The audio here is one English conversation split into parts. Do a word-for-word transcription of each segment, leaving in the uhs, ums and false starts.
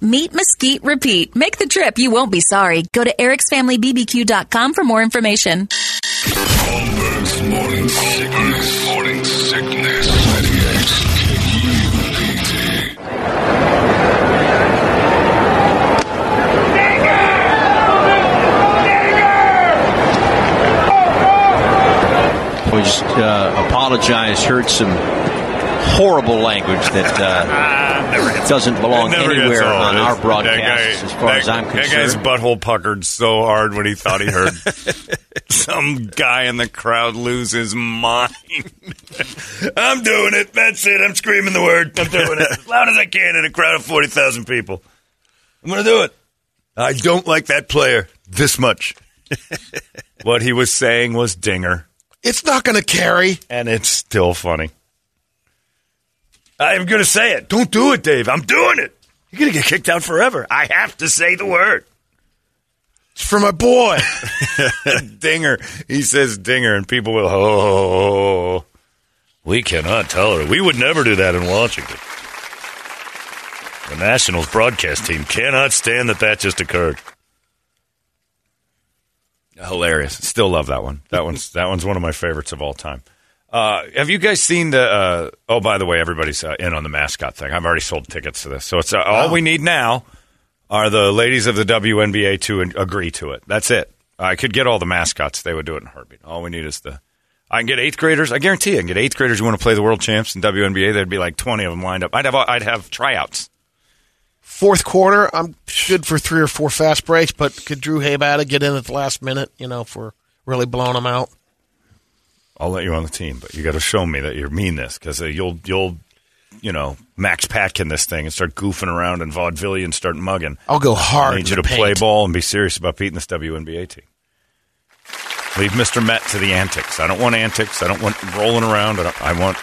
Meet, mesquite, repeat. Make the trip. You won't be sorry. Go to erics family b b q dot com for more information. Holmberg's Morning Sickness. Morning Sickness. ninety-eight K U P D. Nigger! Nigger! We just uh, apologize. Heard some horrible language that... Uh, It doesn't belong it anywhere on our broadcast, as far that, as I'm concerned. That guy's butthole puckered so hard when he thought he heard some guy in the crowd lose his mind. I'm doing it. That's it. I'm screaming the word. I'm doing it as loud as I can in a crowd of forty thousand people. I'm going to do it. I don't like that player this much. What he was saying was dinger. It's not going to carry. And it's still funny. I'm going to say it. Don't do it, Dave. I'm doing it. You're going to get kicked out forever. I have to say the word. It's for my boy. Dinger. He says dinger, and people will, oh, we cannot tolerate it. We would never do that in Washington. The Nationals broadcast team cannot stand that that just occurred. Hilarious. Still love that one. That one's that one's one of my favorites of all time. Uh, have you guys seen the, uh, oh, by the way, everybody's uh, in on the mascot thing. I've already sold tickets to this. So it's uh, all wow. we need now are the ladies of the W N B A to in- agree to it. That's it. I could get all the mascots. They would do it in a heartbeat. All we need is the, I can get eighth graders. I guarantee you I can get eighth graders who want to play the world champs in W N B A. There'd be like twenty of them lined up. I'd have, I'd have tryouts. Fourth quarter, I'm good for three or four fast breaks, but could Drew Haybada get in at the last minute, you know, for really blowing them out? I'll let you on the team, but you got to show me that you mean this, because uh, you'll, you'll, you know, Max Patkin this thing and start goofing around and vaudevillian and start mugging. I'll go hard. I need you to paint. Play ball and be serious about beating this W N B A team. Leave Mister Met to the antics. I don't want antics. I don't want rolling around. I, don't, I want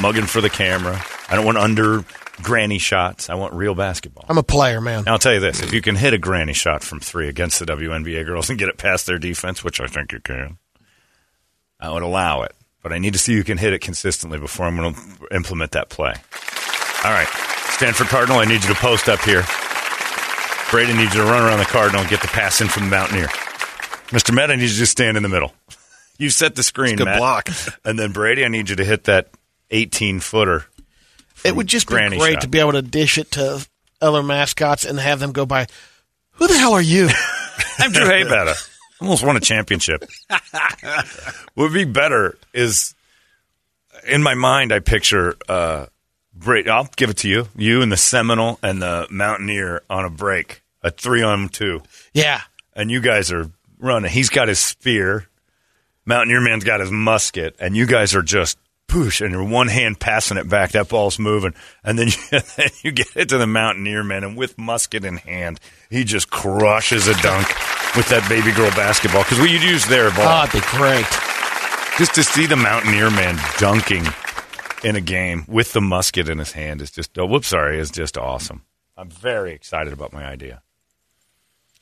mugging for the camera. I don't want under granny shots. I want real basketball. I'm a player, man. Now, I'll tell you this. If you can hit a granny shot from three against the W N B A girls and get it past their defense, which I think you can, I would allow it, but I need to see you can hit it consistently before I'm going to implement that play. All right, Stanford Cardinal, I need you to post up here. Braden needs you to run around the Cardinal and get the pass in from the Mountaineer. Mister Met, I need you to just stand in the middle. You set the screen, Matt. Good block. And then, Brady, I need you to hit that eighteen-footer. It would just be great shot. To be able to dish it to other mascots and have them go by, who the hell are you? I'm Drew Haybetta. Almost won a championship. Would be better is, in my mind, I picture, uh, break, I'll give it to you, you and the Seminole and the Mountaineer on a break, a three-on-two. Yeah. And you guys are running. He's got his spear. Mountaineer man's got his musket. And you guys are just poosh, and you're one hand passing it back. That ball's moving. And then you, you get it to the Mountaineer, man, and with musket in hand, he just crushes a dunk with that baby girl basketball. Because we would use their ball. Oh, it'd be great. Just to see the Mountaineer, man, dunking in a game with the musket in his hand is just, oh, whoops, sorry, is just awesome. I'm very excited about my idea.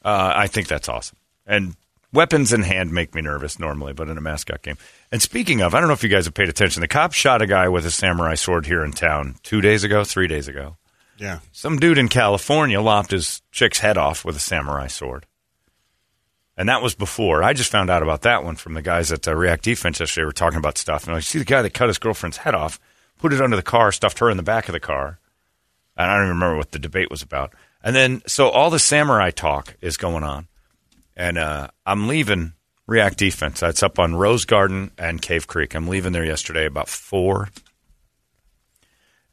Uh, I think that's awesome. And weapons in hand make me nervous normally, but in a mascot game. And speaking of, I don't know if you guys have paid attention. The cop shot a guy with a samurai sword here in town two days ago, three days ago. Yeah. Some dude in California lopped his chick's head off with a samurai sword. And that was before. I just found out about that one from the guys at uh, React Defense yesterday. They were talking about stuff. And I see the guy that cut his girlfriend's head off, put it under the car, stuffed her in the back of the car. And I don't even remember what the debate was about. And then, so all the samurai talk is going on. And uh, I'm leaving React Defense. It's up on Rose Garden and Cave Creek. I'm leaving there yesterday about four.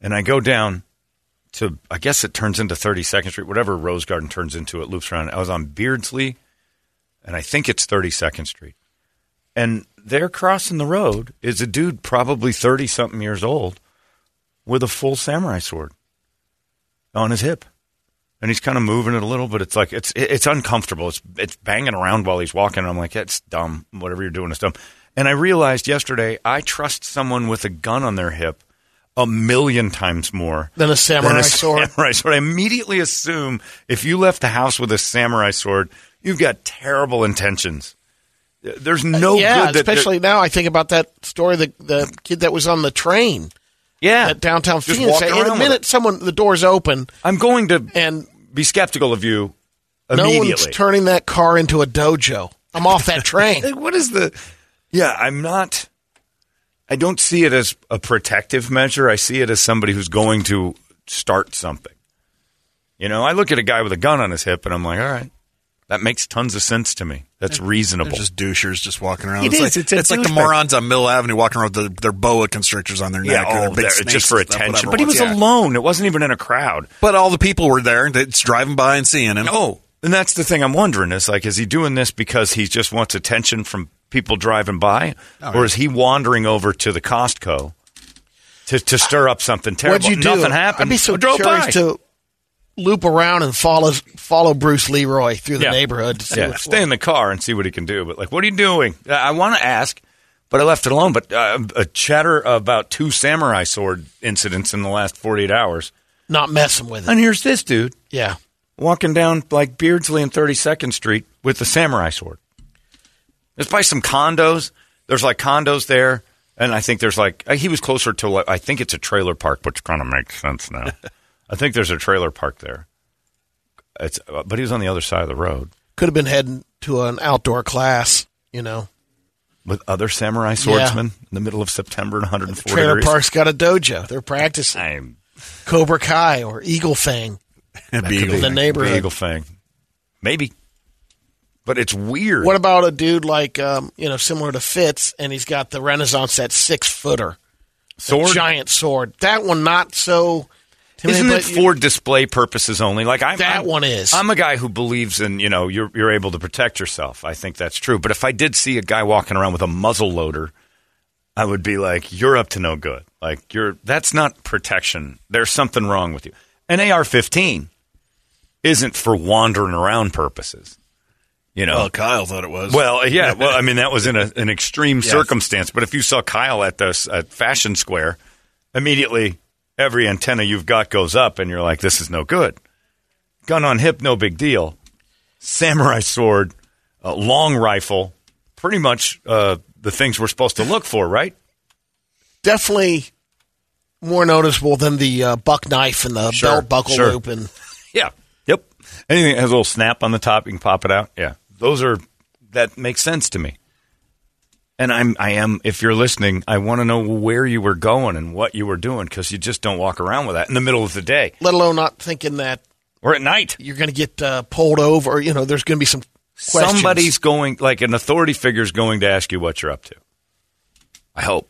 And I go down to, I guess it turns into thirty-second Street. Whatever Rose Garden turns into, it loops around. I was on Beardsley, and I think it's thirty-second Street. And there crossing the road is a dude probably thirty-something years old with a full samurai sword on his hip. And he's kind of moving it a little, but it's like it's it's uncomfortable. It's it's banging around while he's walking. And I'm like, that's dumb. Whatever you're doing is dumb. And I realized yesterday I trust someone with a gun on their hip a million times more than a samurai than a sword. Samurai sword. I immediately assume if you left the house with a samurai sword, you've got terrible intentions. There's no uh, yeah, good. Yeah, especially now. I think about that story, the the kid that was on the train. Yeah, at downtown just Phoenix. Hey, in a minute, someone the door's open. I'm going to and be skeptical of you. Immediately, no one's turning that car into a dojo. I'm off that train. What is the? Yeah, I'm not. I don't see it as a protective measure. I see it as somebody who's going to start something. You know, I look at a guy with a gun on his hip, and I'm like, all right. That makes tons of sense to me. That's reasonable. They're just douchers just walking around. It it's is. Like, it's it's like the morons on Mill Avenue walking around with the, their boa constrictors on their neck. Yeah, or their big snakes, just for attention. But he was yeah. alone. It wasn't even in a crowd. But all the people were there. It's driving by and seeing him. Oh, and that's the thing I'm wondering is, like, is he doing this because he just wants attention from people driving by? Oh, or yeah. is he wandering over to the Costco to, to stir up something terrible? What'd you do? Nothing happened. I'd be so curious to loop around and follow follow Bruce Leroy through the yeah. neighborhood. To see yeah. Stay in the car and see what he can do. But like, what are you doing? I want to ask, but I left it alone. But uh, a chatter about two samurai sword incidents in the last forty-eight hours. Not messing with it. And here's this dude. Yeah. Walking down like Beardsley and thirty-second Street with a samurai sword. It's by some condos. There's like condos there. And I think there's like, he was closer to, like, I think it's a trailer park, which kind of makes sense now. I think there's a trailer park there. It's, but he was on the other side of the road. Could have been heading to an outdoor class, you know. With other samurai swordsmen yeah. in the middle of September in one hundred forty the trailer degrees. Park's got a dojo. They're practicing. I'm... Cobra Kai or Eagle Fang. Beagle, the neighborhood. Eagle Fang. Maybe. But it's weird. What about a dude like, um, you know, similar to Fitz, and he's got the Renaissance, that six-footer. Sword? Giant sword. That one not so... Isn't it for display purposes only? Like I'm, that I'm, one is. I'm a guy who believes in, you know, you're you're able to protect yourself. I think that's true. But if I did see a guy walking around with a muzzle loader, I would be like, you're up to no good. Like you're that's not protection. There's something wrong with you. An A R fifteen isn't for wandering around purposes. You know, well, Kyle thought it was. Well, yeah. Well, I mean, that was in a, an extreme yes. circumstance. But if you saw Kyle at the at Fashion Square, immediately. Every antenna you've got goes up, and you're like, this is no good. Gun on hip, no big deal. Samurai sword, uh, long rifle, pretty much uh, the things we're supposed to look for, right? Definitely more noticeable than the uh, buck knife and the sure, belt buckle sure. loop. And yeah, yep. Anything that has a little snap on the top, you can pop it out. Yeah, those are, that makes sense to me. And I'm, I am, if you're listening, I want to know where you were going and what you were doing because you just don't walk around with that in the middle of the day. Let alone not thinking that. Or at night. You're going to get uh, pulled over. Or, you know, there's going to be some questions. Somebody's going, like an authority figure's going to ask you what you're up to. I hope.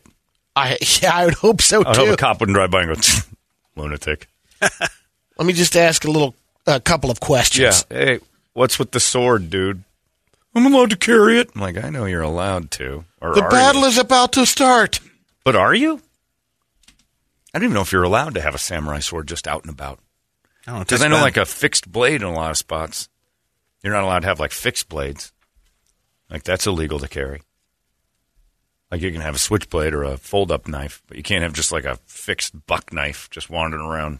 I Yeah, I would hope so, I too. I hope a cop wouldn't drive by and go, lunatic. Let me just ask a little, a couple of questions. Yeah. Hey, what's with the sword, dude? I'm allowed to carry it. I'm like, I know you're allowed to. Or the battle you? Is about to start. But are you? I don't even know if you're allowed to have a samurai sword just out and about. I don't know. Because I know, like, a fixed blade in a lot of spots. You're not allowed to have, like, fixed blades. Like, that's illegal to carry. Like, you can have a switchblade or a fold-up knife, but you can't have just, like, a fixed buck knife just wandering around.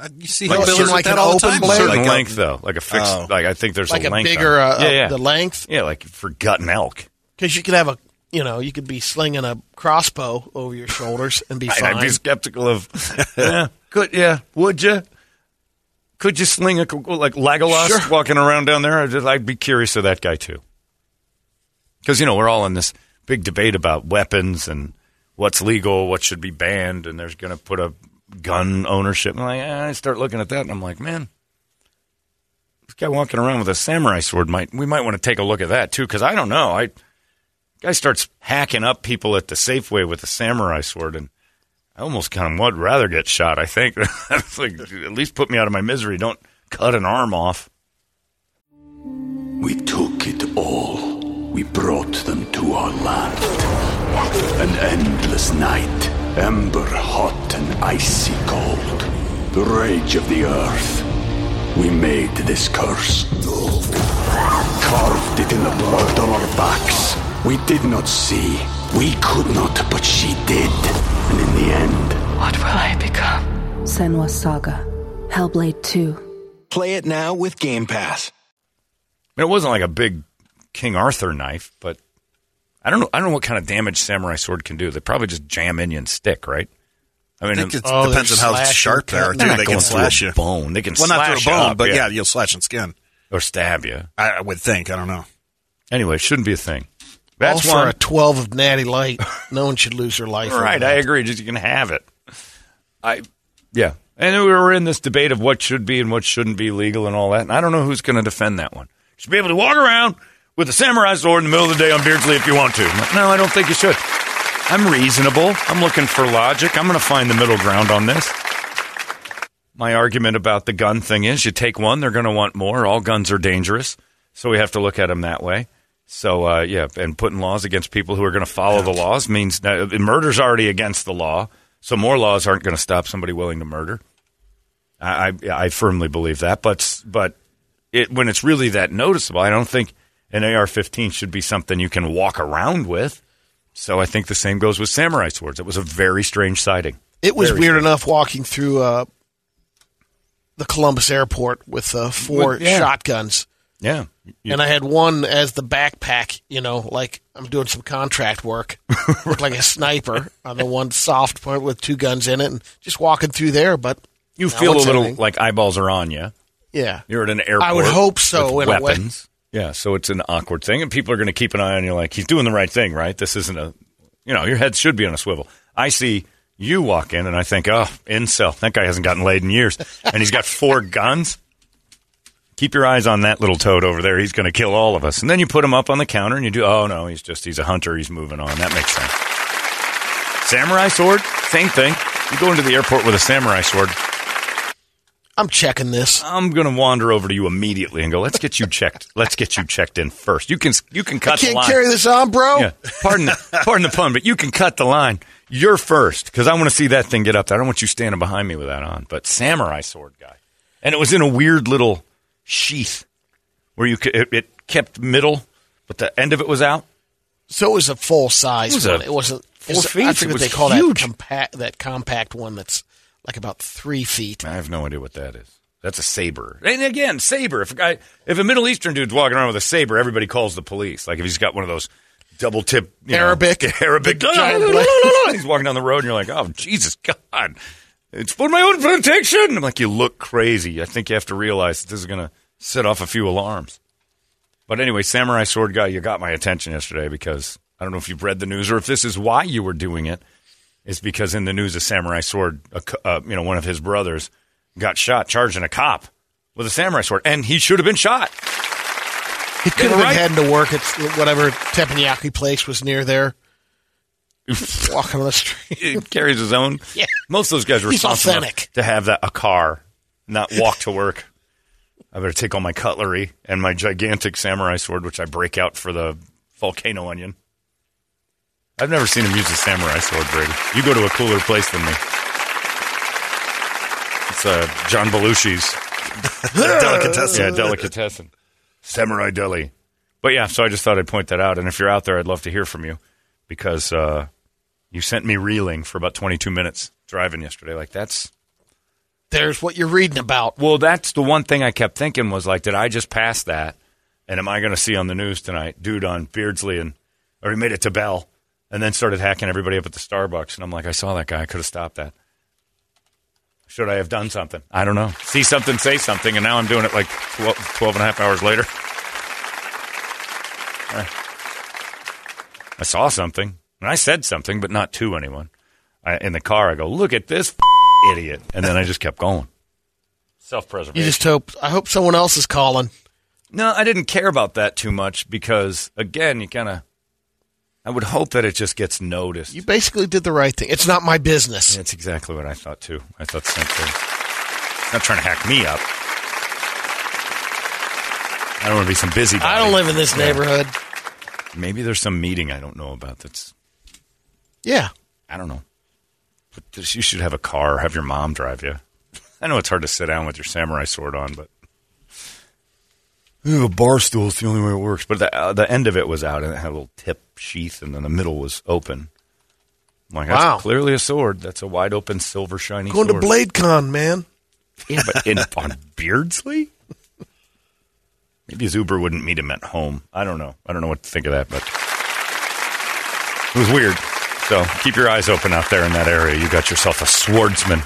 Uh, you see like, certain, like that an all open blade? Certain like length, a, though. Like a fixed, oh. like, I think there's like a length. Like a bigger, uh, yeah, yeah. the length? Yeah, like for gutting elk. Because you could have a, you know, you could be slinging a crossbow over your shoulders and be fine. I'd be skeptical of, yeah, could, yeah, would you? Could you sling a, like, Legolas sure. walking around down there? I'd, I'd be curious of that guy, too. Because, you know, we're all in this big debate about weapons and what's legal, what should be banned, and there's going to put a gun ownership. And like, I start looking at that, and I'm like, man, this guy walking around with a samurai sword, might we might want to take a look at that, too, because I don't know. I guy starts hacking up people at the Safeway with a samurai sword, and I almost kind of would rather get shot, I think. It's like, at least put me out of my misery. Don't cut an arm off. We took it all. We brought them to our land. An endless night, ember hot and icy cold. The rage of the earth. We made this curse. Carved it in the blood on our backs. We did not see. We could not, but she did. And in the end, what will I become? Senua's Saga, Hellblade two. Play it now with Game Pass. It wasn't like a big King Arthur knife, but I don't know. I don't know what kind of damage samurai sword can do. They probably just jam in you and stick, right? I mean, I think it oh, depends on how sharp they are. They're not they going can slash through a bone. They can well, slash not through a bone, up, but yeah. yeah, you'll slash and skin or stab you. I, I would think. I don't know. Anyway, it shouldn't be a thing. That's why a twelve of Natty Light. No one should lose their life. Right, I agree. Just you can have it. I, yeah, and we were in this debate of what should be and what shouldn't be legal and all that. And I don't know who's going to defend that one. You should be able to walk around with a samurai sword in the middle of the day on Beardsley if you want to. Like, no, I don't think you should. I'm reasonable. I'm looking for logic. I'm going to find the middle ground on this. My argument about the gun thing is you take one, they're going to want more. All guns are dangerous, so we have to look at them that way. So, uh, yeah, and putting laws against people who are going to follow the laws means uh, murder's already against the law, so more laws aren't going to stop somebody willing to murder. I, I, I firmly believe that, but but it, when it's really that noticeable, I don't think an A R fifteen should be something you can walk around with. So I think the same goes with samurai swords. It was a very strange sighting. It was very weird strange. Enough walking through uh, the Columbus airport with uh, four with, yeah. shotguns. Yeah. You, and I had one as the backpack, you know, like I'm doing some contract work. Looked like a sniper on the one soft part with two guns in it and just walking through there. But you feel a little happening. Like eyeballs are on you. Yeah. You're at an airport. I would hope so. With in weapons. A way. Yeah. So it's an awkward thing. And people are going to keep an eye on you like, he's doing the right thing, right? This isn't a, you know, your head should be on a swivel. I see you walk in and I think, oh, incel. That guy hasn't gotten laid in years. And he's got four guns. Keep your eyes on that little toad over there. He's going to kill all of us. And then you put him up on the counter and you do, oh, no, he's just, he's a hunter. He's moving on. That makes sense. Samurai sword, same thing. You go into the airport with a samurai sword. I'm checking this. I'm going to wander over to you immediately and go, let's get you checked. Let's get you checked in first. You can you can cut the line. I can't carry this on, bro. Yeah. Pardon, the, pardon the pun, but you can cut the line. You're first because I want to see that thing get up there. I don't want you standing behind me with that on. But samurai sword guy. And it was in a weird little sheath where you it, it kept middle but the end of it was out, so it was a full size it one a, it wasn't four was, feet I think it was they call huge. That compact that compact one that's like about three feet. I have no idea what that is. That's a saber. And again, saber, if a guy if a Middle Eastern dude's walking around with a saber, everybody calls the police. Like if he's got one of those double tip you Arabic know, Arabic he's walking down the road and you're like, oh Jesus God, it's for my own protection. I'm like, you look crazy. I think you have to realize that this is going to set off a few alarms. But anyway, samurai sword guy, you got my attention yesterday because I don't know if you've read the news or if this is why you were doing it. It's because in the news, a samurai sword, uh, uh, you know, one of his brothers got shot charging a cop with a samurai sword, and he should have been shot. He could have right. been heading to work at whatever teppanyaki place was near there. Walking on the street. He carries his own. Yeah. Most of those guys were responsible to have that a car, not walk to work. I better take all my cutlery and my gigantic samurai sword, which I break out for the volcano onion. I've never seen him use a samurai sword, Brady. You go to a cooler place than me. It's uh, John Belushi's delicatessen. Yeah, delicatessen. Samurai deli. But yeah, so I just thought I'd point that out. And if you're out there, I'd love to hear from you because uh, you sent me reeling for about twenty-two minutes driving yesterday. Like that's there's what you're reading about. Well, that's the one thing I kept thinking was like, did I just pass that? And am I going to see on the news tonight, dude on Beardsley and or he made it to Bell and then started hacking everybody up at the Starbucks? And I'm like, I saw that guy. I could have stopped that. Should I have done something? I don't know. See something, say something, and now I'm doing it like twelve, twelve and a half hours later. I saw something, and I said something, but not to anyone. I, in the car, I go, look at this f- idiot. And then I just kept going. Self-preservation. You just hope, I hope someone else is calling. No, I didn't care about that too much because, again, you kind of, I would hope that it just gets noticed. You basically did the right thing. It's not my business. That's exactly what I thought, too. I thought the same thing. Not trying to hack me up. I don't want to be some busybody. I don't live in this neighborhood. Yeah. Maybe there's some meeting I don't know about that's... Yeah. I don't know. But this, you should have a car or have your mom drive you. I know it's hard to sit down with your samurai sword on, but... Ooh, a bar stool is the only way it works. But the, uh, the end of it was out, and it had a little tip sheath, and then the middle was open. I'm like, that's wow. Clearly a sword. That's a wide-open, silver, shiny Going sword. Going to BladeCon, man. Yeah, but in, on Beardsley? Maybe his Uber wouldn't meet him at home. I don't know. I don't know what to think of that, but it was weird. So keep your eyes open out there in that area. You got yourself a swordsman,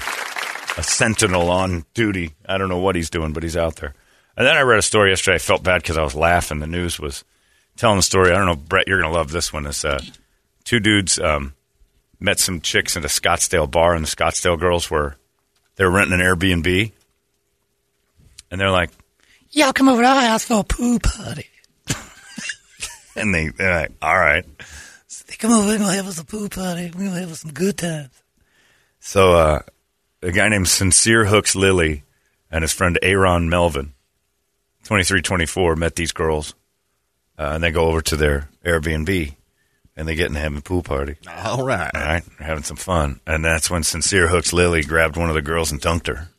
a sentinel on duty. I don't know what he's doing, but he's out there. And then I read a story yesterday. I felt bad because I was laughing. The news was telling the story. I don't know, Brett, you're going to love this one. It's, uh, two dudes um, met some chicks at a Scottsdale bar, and the Scottsdale girls were they were renting an Airbnb. And they're like, y'all come over to our house for a pool party. And they, they're like, all right. So they come over, we're going to have us a pool party. We're going to have us some good times. So uh, a guy named Sincere Hooks Lily and his friend Aaron Melvin, twenty-three, twenty-four, met these girls, uh, and they go over to their Airbnb, and they get in and having a pool party. All right. All right, they're having some fun. And that's when Sincere Hooks Lily grabbed one of the girls and dunked her.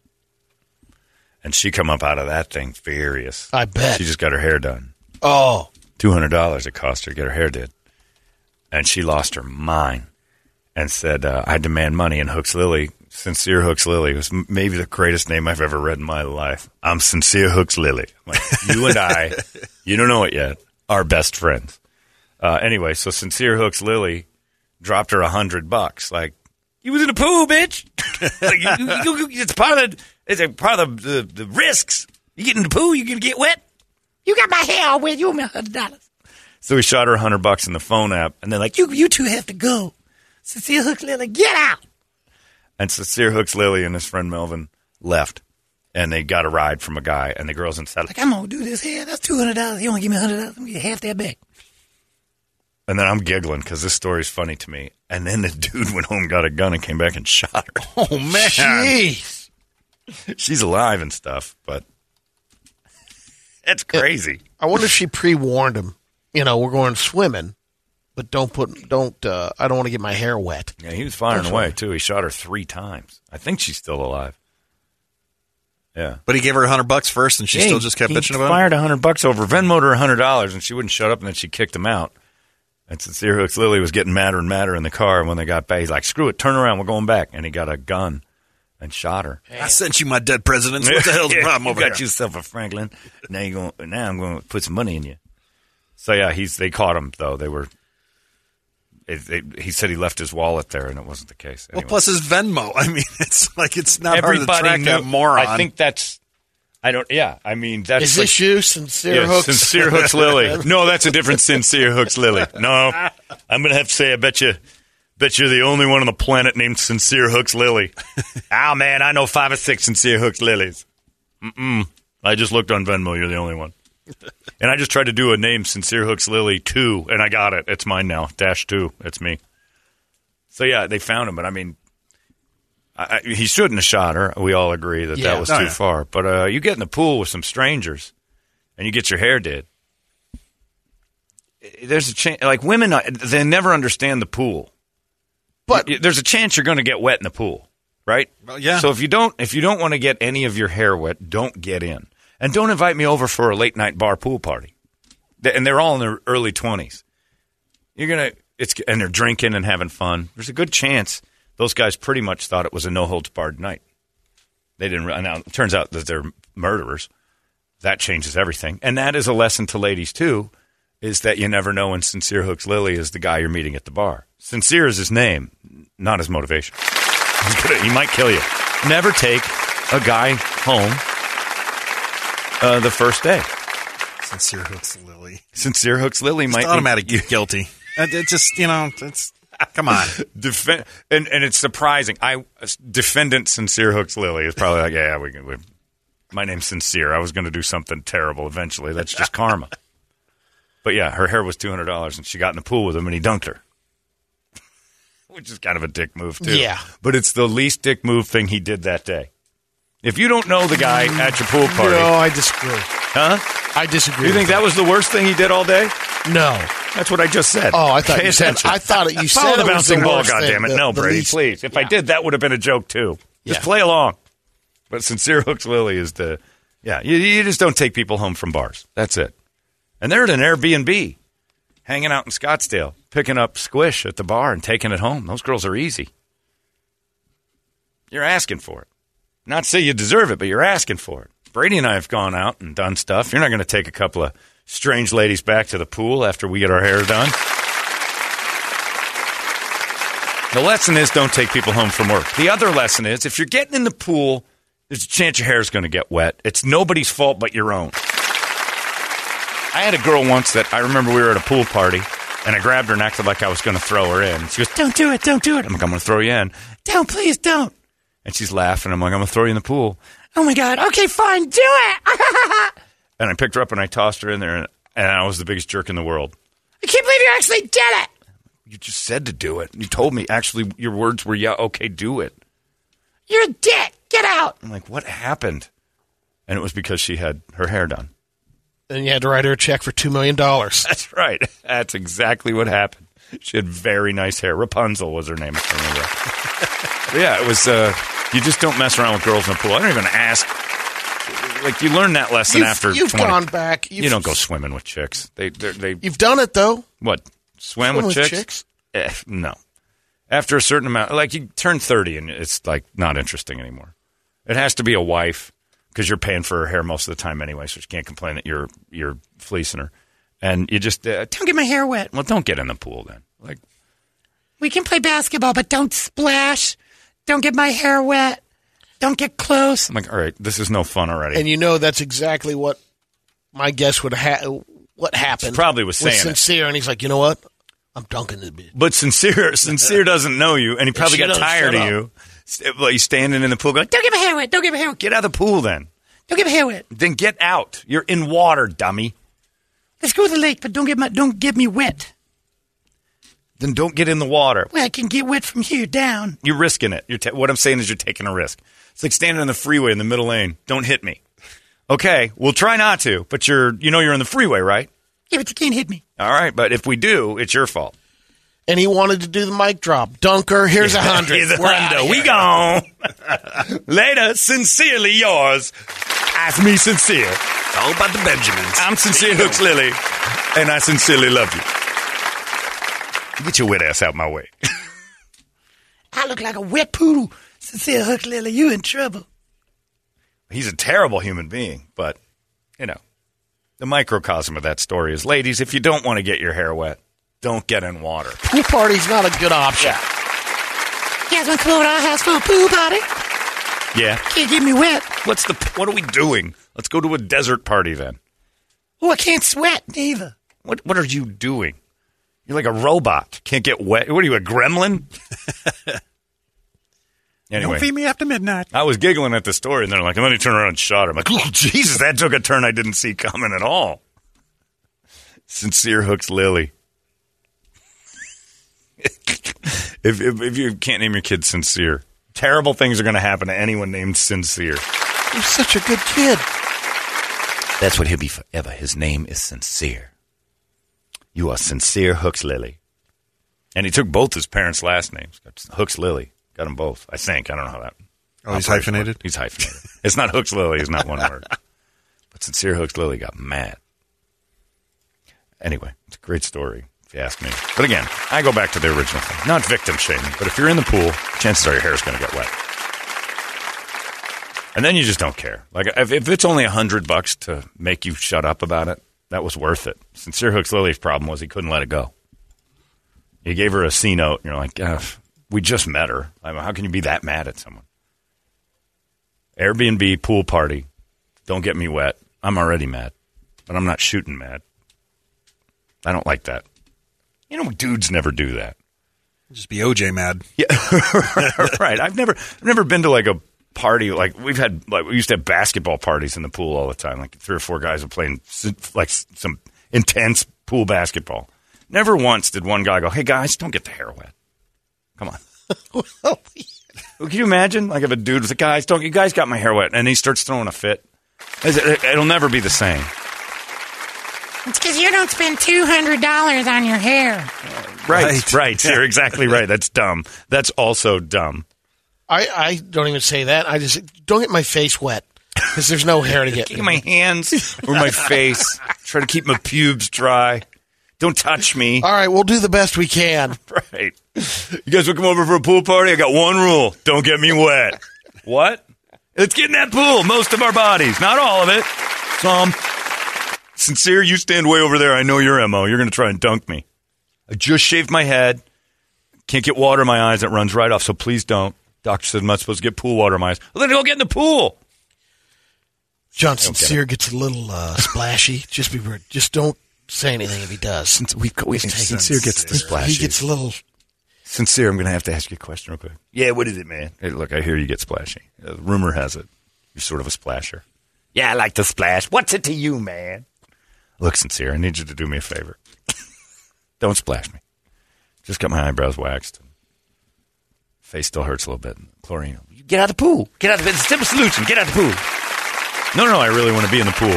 And she come up out of that thing furious. I bet. She just got her hair done. Oh. two hundred dollars it cost her to get her hair did. And she lost her mind and said, uh, I demand money. And Hooks Lily, Sincere Hooks Lily, was maybe the greatest name I've ever read in my life. I'm Sincere Hooks Lily. I'm like, you and I, you don't know it yet, are best friends. Uh, anyway, so Sincere Hooks Lily dropped her a hundred bucks. Like, you was in a pool, bitch. Like, you, you, you, it's part of the... It's a part of the, the, the risks. You get in the pool, you're going to get wet. You got my hair, I'll wear you a hundred dollars. So we shot her a hundred bucks in the phone app, and they're like, you you two have to go. Sincere Hooks Lily, get out. And Sincere Hooks Lily and his friend Melvin left, and they got a ride from a guy, and the girls inside like, I'm going to do this hair. That's two hundred dollars. You want to give me a hundred dollars? I'm going to get half that back. And then I'm giggling because this story's funny to me. And then the dude went home, got a gun, and came back and shot her. Oh, man. Jeez. She's alive and stuff, but that's crazy. I wonder if she pre-warned him. You know, we're going swimming, but don't put, don't, uh, I don't want to get my hair wet. Yeah, he was firing away, her. too. He shot her three times. I think she's still alive. Yeah. But he gave her a hundred bucks first, and she yeah, still just kept bitching about it? He fired a hundred bucks over, Venmo'd her a hundred dollars, and she wouldn't shut up, and then she kicked him out. And Sincere Hooks Lily was getting madder and madder in the car, and when they got back, he's like, screw it, turn around, we're going back. And he got a gun. And shot her. Damn. I sent you my dead presidents. What the hell's the problem over you got here? Got yourself a Franklin. Now you going? Now I'm going to put some money in you. So yeah, he's. They caught him though. They were. It, it, he said he left his wallet there, and it wasn't the case. Anyway. Well, plus his Venmo. I mean, it's like it's not everybody hard to track knew, that moron. I think that's. I don't. Yeah, I mean that's. Is like, this you, Sincere yeah, Hooks? Sincere Hooks Lily. No, that's a different Sincere Hooks Lily. No, I'm going to have to say, I bet you. Bet you're the only one on the planet named Sincere Hooks Lily. Ah, oh, man, I know five or six Sincere Hooks Lilies. Mm-mm. I just looked on Venmo. You're the only one. And I just tried to do a name, Sincere Hooks Lily two, and I got it. It's mine now. Dash two. It's me. So, yeah, they found him. But, I mean, I, I, he shouldn't have shot her. We all agree that yeah, that was no, too yeah. far. But uh, you get in the pool with some strangers, and you get your hair did. There's a chance. Like, women, they never understand the pool. But there's a chance you're going to get wet in the pool, right? Well, yeah. So if you don't, if you don't want to get any of your hair wet, don't get in, and don't invite me over for a late night bar pool party. And they're all in their early twenties. You're gonna, it's, and they're drinking and having fun. There's a good chance those guys pretty much thought it was a no holds barred night. They didn't. Now it turns out that they're murderers. That changes everything, and that is a lesson to ladies too. Is that you never know when Sincere Hooks Lily is the guy you're meeting at the bar. Sincere is his name, not his motivation. He's gonna, he might kill you. Never take a guy home uh, the first day. Sincere Hooks Lily. Sincere Hooks Lily just might automatic be guilty. It just, you know, it's, come on. Defe- and, and it's surprising. I Defendant Sincere Hooks Lily is probably like, yeah, we can. We, my name's Sincere. I was going to do something terrible eventually. That's just karma. But yeah, her hair was two hundred dollars and she got in the pool with him and he dunked her. Which is kind of a dick move, too. Yeah. But it's the least dick move thing he did that day. If you don't know the guy at your pool party. No, I disagree. Huh? I disagree. You think that. that was the worst thing he did all day? No. That's what I just said. Oh, I thought Pay you attention. said I thought you said the bouncing ball, goddammit. No, Brady, least, please. If yeah. I did, that would have been a joke, too. Yeah. Just play along. But Sincere Hooks Lily is the, yeah, you, you just don't take people home from bars. That's it. And they're at an Airbnb, hanging out in Scottsdale, picking up squish at the bar and taking it home. Those girls are easy. You're asking for it. Not say you deserve it, but you're asking for it. Brady and I have gone out and done stuff. You're not going to take a couple of strange ladies back to the pool after we get our hair done. The lesson is don't take people home from work. The other lesson is if you're getting in the pool, there's a chance your hair is going to get wet. It's nobody's fault but your own. I had a girl once that I remember we were at a pool party, and I grabbed her and acted like I was going to throw her in. She goes, don't do it, don't do it. I'm like, I'm going to throw you in. Don't, please don't. And she's laughing. I'm like, I'm going to throw you in the pool. Oh, my God. Okay, fine. Do it. And I picked her up, and I tossed her in there, and, and I was the biggest jerk in the world. I can't believe you actually did it. You just said to do it. You told me. Actually, your words were, yeah, okay, do it. You're a dick. Get out. I'm like, what happened? And it was because she had her hair done. And you had to write her a check for two million dollars. That's right. That's exactly what happened. She had very nice hair. Rapunzel was her name. I remember. Yeah, it was, uh, you just don't mess around with girls in the pool. I don't even ask. Like, you learn that lesson you've, after you've twenty. You've gone back. You've, you don't go swimming with chicks. They, they. You've done it, though. What? Swim, Swim with, with chicks? chicks? Eh, no. After a certain amount. Like, you turn thirty, and it's, like, not interesting anymore. It has to be a wife. Because you're paying for her hair most of the time anyway, so she can't complain that you're you're fleecing her. And you just, uh, don't get my hair wet. Well, don't get in the pool then. Like, we can play basketball, but don't splash. Don't get my hair wet. Don't get close. I'm like, all right, this is no fun already. And you know that's exactly what my guess would ha- what happened. She probably was saying was Sincere, it. And he's like, you know what? I'm dunking this bitch. But Sincere, Sincere doesn't know you, and he probably got tired of you. Well, you're standing in the pool going, don't give a hair wet, don't give a hair wet. Get out of the pool then. Don't give a hair wet. Then get out. You're in water, dummy. Let's go to the lake, but don't get my, don't get me wet. Then don't get in the water. Well, I can get wet from here down. You're risking it. You're ta- what I'm saying is you're taking a risk. It's like standing on the freeway in the middle lane. Don't hit me. Okay, we'll try not to, but you're, you know you're on the freeway, right? Yeah, but you can't hit me. All right, but if we do, it's your fault. And he wanted to do the mic drop. Dunker, here's a hundred. We gone. Later, sincerely yours. Ask me sincere. It's all about the Benjamins. I'm Sincere Hooks Lily, and I sincerely love you. Get your wet ass out my way. I look like a wet poodle. Sincere Hooks Lily, you in trouble. He's a terrible human being, but, you know, the microcosm of that story is, ladies, if you don't want to get your hair wet, don't get in water. Pool party's not a good option. Yeah. You guys want to come over to our house for a pool party? Yeah. Can't get me wet. What's the? What are we doing? Let's go to a desert party then. Oh, I can't sweat either. What What are you doing? You're like a robot. Can't get wet. What are you, a gremlin? Anyway, don't feed me after midnight. I was giggling at the story, and they're like, "Let me turn around and shot her." I'm like, "Oh Jesus, that took a turn I didn't see coming at all." Sincere Hooks Lily. If, if if you can't name your kid Sincere, terrible things are going to happen to anyone named Sincere. You're such a good kid. That's what he'll be forever. His name is Sincere. You are Sincere Hooks Lily. And he took both his parents' last names. Hooks Lily. Got them both, I think. I don't know how that. Oh, he's hyphenated? Worked. He's hyphenated. It's not Hooks Lily. It's not one word. But Sincere Hooks Lily got mad. Anyway, it's a great story, if you ask me. But again, I go back to the original thing. Not victim shaming, but if you're in the pool, chances are your hair is going to get wet. And then you just don't care. Like, if, if it's only a hundred bucks to make you shut up about it, that was worth it. Sincere Hooks Lily's problem was he couldn't let it go. You gave her a C note, and you're like, uh, we just met her. I mean, how can you be that mad at someone? Airbnb, pool party, don't get me wet. I'm already mad, but I'm not shooting mad. I don't like that. You know, dudes never do that. Just be O J mad. Yeah, right. I've never, I've never been to like a party. Like we've had, like we used to have basketball parties in the pool all the time. Like three or four guys were playing like some intense pool basketball. Never once did one guy go, "Hey guys, don't get the hair wet. Come on." Well, can you imagine? Like if a dude was like, "Guys, don't you guys got my hair wet," and he starts throwing a fit. It'll never be the same. It's because you don't spend two hundred dollars on your hair. Right, right. right. You're exactly right. That's dumb. That's also dumb. I, I don't even say that. I just don't get my face wet because there's no hair to get. Keep my hands or my face. Try to keep my pubes dry. Don't touch me. All right, we'll do the best we can. Right. You guys will come over for a pool party? I got one rule. Don't get me wet. What? Let's get in that pool. Most of our bodies. Not all of it. Some. Sincere, you stand way over there. I know your M O. You're going to try and dunk me. I just shaved my head. Can't get water in my eyes. It runs right off, so please don't. Doctor said I'm not supposed to get pool water in my eyes. Well, then go get in the pool. John Sincere get gets a little uh, splashy. Just be just don't say anything if he does. Since we, we Sincere gets the splashy. He gets a little... Sincere, I'm going to have to ask you a question real quick. Yeah, what is it, man? Hey, look, I hear you get splashy. Uh, rumor has it you're sort of a splasher. Yeah, I like to splash. What's it to you, man? Look, Sincere, I need you to do me a favor. Don't splash me. Just got my eyebrows waxed. Face still hurts a little bit. Chlorine. Get out of the pool. Get out of the It's a simple solution. Get out of the pool. No, no, I really want to be in the pool,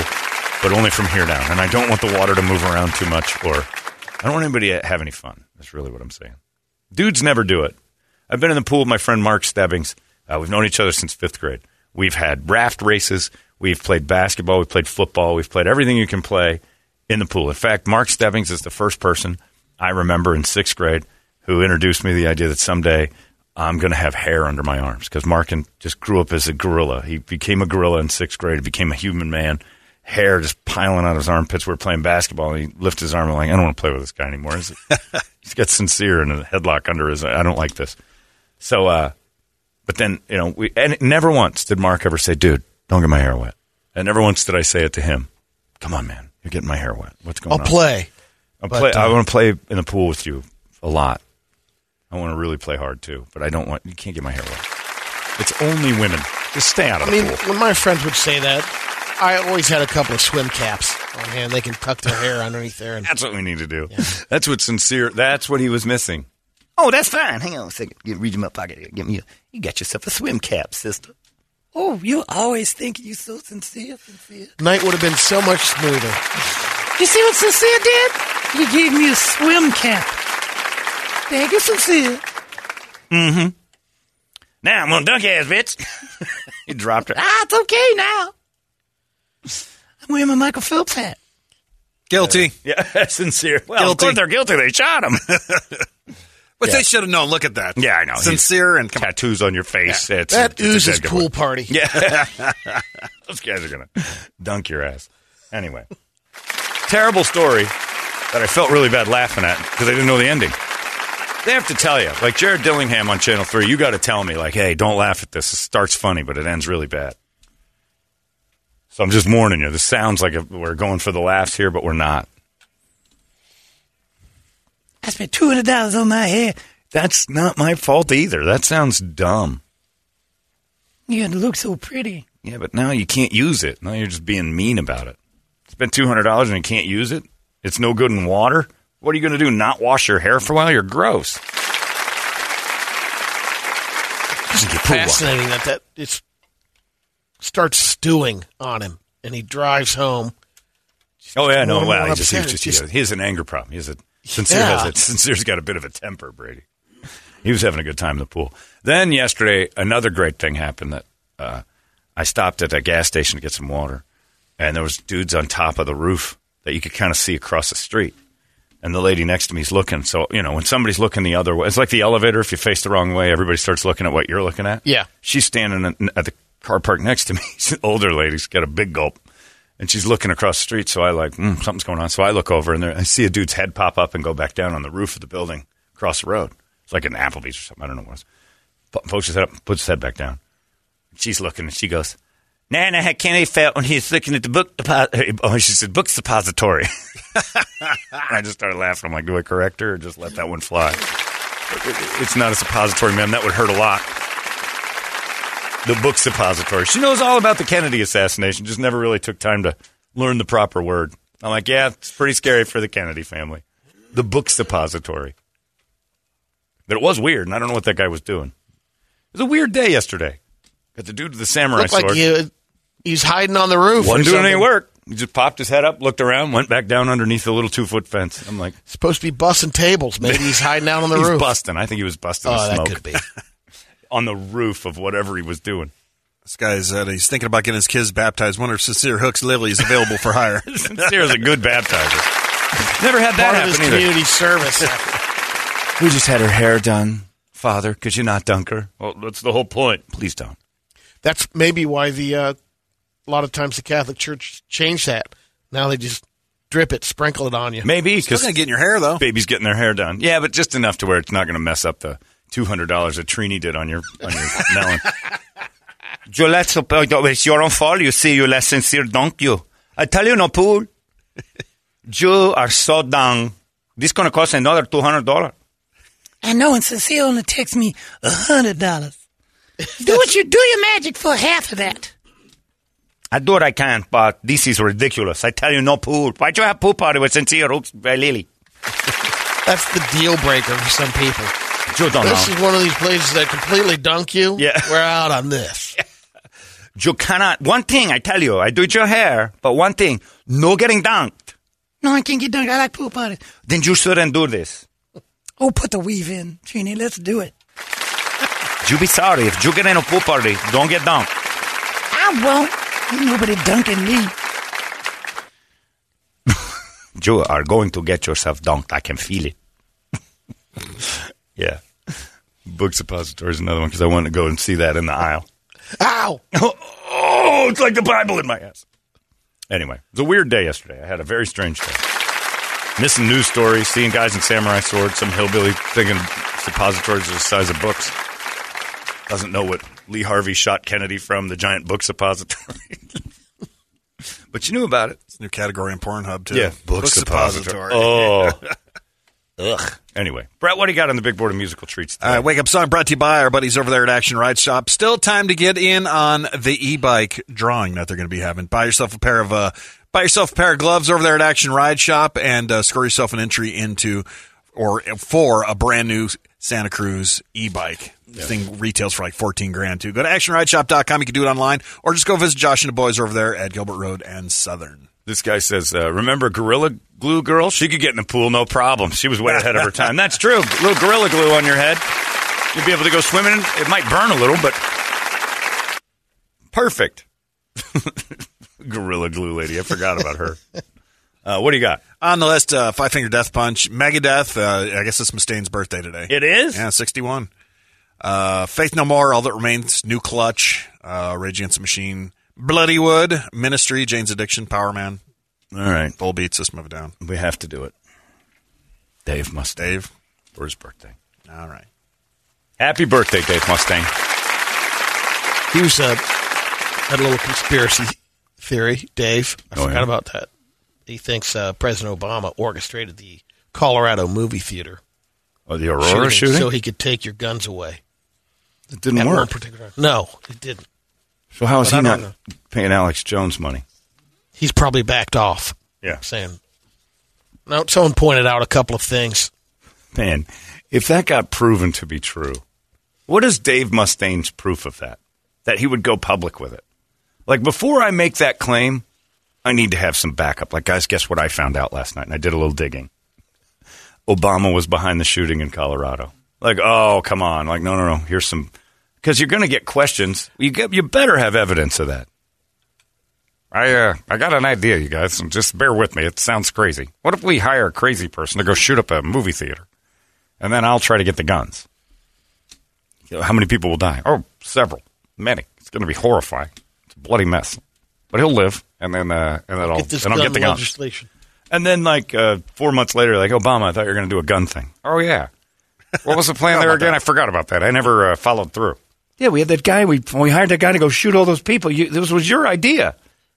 but only from here down. And I don't want the water to move around too much, or I don't want anybody to have any fun. That's really what I'm saying. Dudes never do it. I've been in the pool with my friend Mark Stebbings. Uh, we've known each other since fifth grade. We've had raft races. We've played basketball. We've played football. We've played everything you can play in the pool. In fact, Mark Stebbings is the first person I remember in sixth grade who introduced me to the idea that someday I'm going to have hair under my arms, because Mark just grew up as a gorilla. He became a gorilla in sixth grade. He became a human man. Hair just piling out of his armpits. We were playing basketball, and he lifted his arm and like, I don't want to play with this guy anymore. He's got Sincere in a headlock under his I don't like this. So, uh, but then, you know, we and never once did Mark ever say, dude, don't get my hair wet. And never once did I say it to him. Come on, man. You're getting my hair wet. What's going I'll on? Play. I'll but, play. Uh, I want to play in the pool with you a lot. I want to really play hard, too. But I don't want – you can't get my hair wet. It's only women. Just stay out of I the mean, pool. I mean, when my friends would say that, I always had a couple of swim caps on hand. They can tuck their hair underneath there. And, that's what we need to do. Yeah. That's what Sincere – that's what he was missing. Oh, that's fine. Hang on a second. Reach in my pocket here. Give me a, you got yourself a swim cap, sister. Oh, you always think you so sincere, sincere. Night would have been so much smoother. You see what Sincere did? He gave me a swim cap. Thank you, Sincere. Mm-hmm. Now I'm gonna dunk ass, bitch. He dropped her. Ah, it's okay now. I'm wearing my Michael Phelps hat. Guilty. Yeah, yeah Sincere. Well, guilty. Of course they're guilty. They shot him. But yeah. They should have known. Look at that. Yeah, I know. Sincere and tattoos on your face. Yeah. It's, that oozes pool party. Yeah. Those guys are going to dunk your ass. Anyway. Terrible story that I felt really bad laughing at because I didn't know the ending. They have to tell you. Like Jared Dillingham on Channel three, you got to tell me, like, hey, don't laugh at this. It starts funny, but it ends really bad. So I'm just warning you. This sounds like a, we're going for the laughs here, but we're not. I spent two hundred dollars on my hair. That's not my fault either. That sounds dumb. You look so pretty. Yeah, but now you can't use it. Now you're just being mean about it. Spent two hundred dollars and you can't use it? It's no good in water? What are you going to do, not wash your hair for a while? You're gross. It's fascinating that, that it starts stewing on him and he drives home. Oh, yeah, no, wow. He, just, he, just, he, just, he has an anger problem. He has a... Sincere yeah. has it. Sincere's got a bit of a temper, Brady. He was having a good time in the pool. Then yesterday, another great thing happened that uh, I stopped at a gas station to get some water, and there was dudes on top of the roof that you could kind of see across the street. And the lady next to me is looking. So, you know, when somebody's looking the other way, it's like the elevator. If you face the wrong way, everybody starts looking at what you're looking at. Yeah. She's standing at the car park next to me. She's an older lady. She's got a big gulp. And she's looking across the street. So I like, mm, something's going on. So I look over, and there, I see a dude's head pop up and go back down on the roof of the building across the road. It's like an Applebee's or something. I don't know what it was. P- pokes his head up and puts his head back down. She's looking, and she goes, Nana had candy felt when he was looking at the book depository. Oh, she said, book depository. I just started laughing. I'm like, do I correct her or just let that one fly? It's not a suppository, ma'am. That would hurt a lot. The book suppository. She knows all about the Kennedy assassination, just never really took time to learn the proper word. I'm like, yeah, it's pretty scary for the Kennedy family. The book suppository. But it was weird, and I don't know what that guy was doing. It was a weird day yesterday. Got the dude with the samurai sword. Looked like he, he's hiding on the roof. Wasn't doing any work. He just popped his head up, looked around, went back down underneath the little two-foot fence. I'm like... Supposed to be busting tables. Maybe he's hiding out on the he's roof. He's busting. I think he was busting oh, the smoke. Oh, that could be. On the roof of whatever he was doing. This guy's uh, he's thinking about getting his kids baptized. Wonder if Sincere Hooks Lily is available for hire. Sincere's a good baptizer. Never had that Part happen of his either. Community service. We just had her hair done. Father, could you not dunk her? Well, that's the whole point. Please don't. That's maybe why the... Uh, A lot of times the Catholic Church changed that. Now they just drip it, sprinkle it on you. Maybe. It's still going to get in your hair, though. Baby's getting their hair done. Yeah, but just enough to where it's not going to mess up the two hundred dollars that Trini did on your, on your melon. It's your own fault. You see, you less sincere, don't you? I tell you, no pool. You are so down. This is going to cost another two hundred dollars. I know, and Sincere only takes me one hundred dollars. Do what you do your magic for half of that. I do what I can, but this is ridiculous. I tell you, no pool. Why'd you have pool party with Sincere Hooks Lily? That's the deal breaker for some people. You don't this know. Is one of these places that completely dunk you. Yeah. We're out on this. Yeah. You cannot. One thing, I tell you, I do your hair, but one thing, no getting dunked. No, I can't get dunked. I like pool parties. Then you shouldn't do this. Oh, put the weave in, Trini. Let's do it. You be sorry. If you get in a pool party, don't get dunked. I won't. Ain't nobody dunking me. You are going to get yourself dunked. I can feel it. Yeah. Book suppository is another one because I wanted to go and see that in the aisle. Ow! Oh, oh, it's like the Bible in my ass. Anyway, it was a weird day yesterday. I had a very strange day. Missing news stories, seeing guys in samurai swords, some hillbilly thinking suppositories are the size of books. Doesn't know what Lee Harvey shot Kennedy from, the giant book suppository. But you knew about it. It's a new category in Pornhub, too. Yeah, book, book suppository. suppository. Oh. Ugh. Anyway, Brett, what do you got on the big board of musical treats today? All right, Wake Up Song brought to you by our buddies over there at Action Ride Shop. Still time to get in on the e-bike drawing that they're going to be having. Buy yourself a pair of uh, buy yourself a pair of gloves over there at Action Ride Shop and uh, score yourself an entry into or for a brand new Santa Cruz e-bike. This thing retails for like fourteen grand too. Go to action ride shop dot com. You can do it online or just go visit Josh and the boys over there at Gilbert Road and Southern. This guy says, uh, remember Gorilla Glue girl? She could get in the pool, no problem. She was way ahead of her time. That's true. A little Gorilla Glue on your head. You'll be able to go swimming. It might burn a little, but perfect. Gorilla Glue lady. I forgot about her. Uh, what do you got? On the list, uh, Five Finger Death Punch, Megadeth. Uh, I guess it's Mustaine's birthday today. It is? Yeah, sixty-one. Uh, Faith No More, All That Remains, New Clutch, uh, Rage Against the Machine, Bloody Wood, Ministry, Jane's Addiction, Power Man. All right. Full beat, System of a Down. We have to do it. Dave Mustaine. Dave. For his birthday. All right. Happy birthday, Dave Mustaine. He was, uh, had a little conspiracy theory, Dave. I oh, forgot yeah. about that. He thinks uh, President Obama orchestrated the Colorado movie theater. Oh, the Aurora shooting, shooting? So he could take your guns away. It didn't At work. No, it didn't. So how is but he not know. paying Alex Jones money? He's probably backed off. Yeah. Saying, no, someone pointed out a couple of things. Man, if that got proven to be true, what is Dave Mustaine's proof of that? That he would go public with it? Like, before I make that claim, I need to have some backup. Like, guys, guess what I found out last night? And I did a little digging. Obama was behind the shooting in Colorado. Like, oh, come on. Like, no, no, no. Here's some. Because you're going to get questions. You get, you better have evidence of that. I uh, I got an idea, you guys. Just bear with me. It sounds crazy. What if we hire a crazy person to go shoot up a movie theater? And then I'll try to get the guns. How many people will die? Oh, several. Many. It's going to be horrifying. It's a bloody mess. But he'll live. And then, uh, and then I'll get, and I'll get the guns. Legislation. And then, like, uh, four months later, like, Obama, I thought you were going to do a gun thing. Oh, yeah. What was the plan there again? That. I forgot about that. I never uh, followed through. Yeah, we had that guy. We we hired that guy to go shoot all those people. You, this was your idea.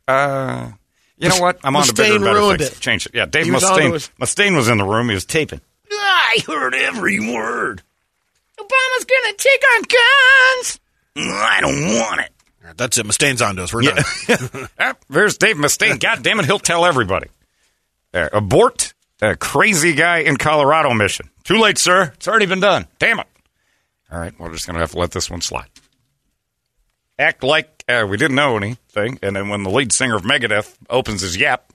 Uh, you know what? I'm on to bigger and better things. It. Change it. Yeah, Dave Mustaine. Was- Mustaine was in the room. He was taping. I heard every word. Obama's going to take our guns. I don't want it. That's it. Mustaine's on to us. We're yeah. done. ah, there's Dave Mustaine. God damn it. He'll tell everybody. Uh, abort a crazy guy in Colorado mission. Too late, sir. It's already been done. Damn it. All right. We're just going to have to let this one slide. Act like uh, we didn't know anything. And then when the lead singer of Megadeth opens his yap,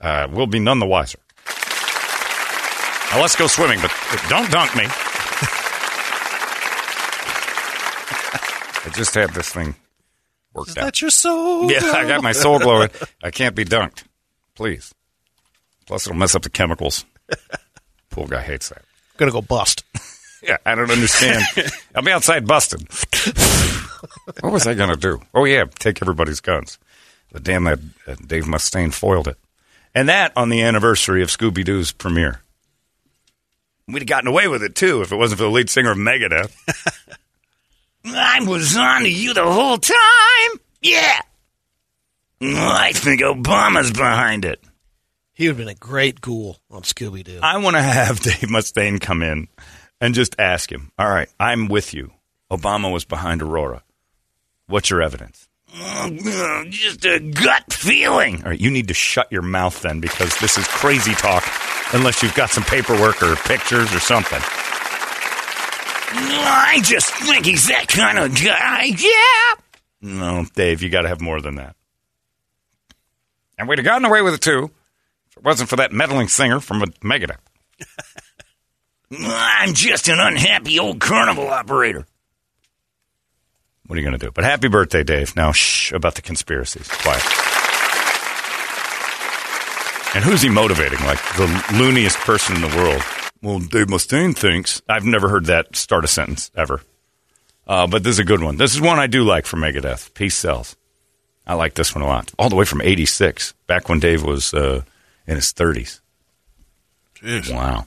uh, we'll be none the wiser. Now, let's go swimming, but don't dunk me. I just had this thing worked Is out. Is that your soul? Yeah, I got my soul glowing. I can't be dunked. Please. Plus, it'll mess up the chemicals. Pool guy hates that. I'm going to go bust. Yeah, I don't understand. I'll be outside busting. What was I going to do? Oh, yeah, take everybody's guns. But damn, that uh, Dave Mustaine foiled it. And that on the anniversary of Scooby-Doo's premiere. We'd have gotten away with it, too, if it wasn't for the lead singer of Megadeth. I was on to you the whole time. Yeah. I think Obama's behind it. He would have been a great ghoul on Scooby-Doo. I want to have Dave Mustaine come in and just ask him, all right, I'm with you. Obama was behind Aurora. What's your evidence? Uh, just a gut feeling. All right, you need to shut your mouth then, because this is crazy talk unless you've got some paperwork or pictures or something. I just think he's that kind of guy. Yeah. No, Dave, you got to have more than that. And we'd have gotten away with it, too. Wasn't for that meddling singer from Megadeth. I'm just an unhappy old carnival operator. What are you going to do? But happy birthday, Dave. Now, shh, about the conspiracies. Quiet. And who's he motivating? Like the looniest person in the world. Well, Dave Mustaine thinks. I've never heard that start a sentence ever. Uh, but this is a good one. This is one I do like from Megadeth. Peace sells. I like this one a lot. All the way from eighty-six, back when Dave was... Uh, in his thirties. Jeez. Wow.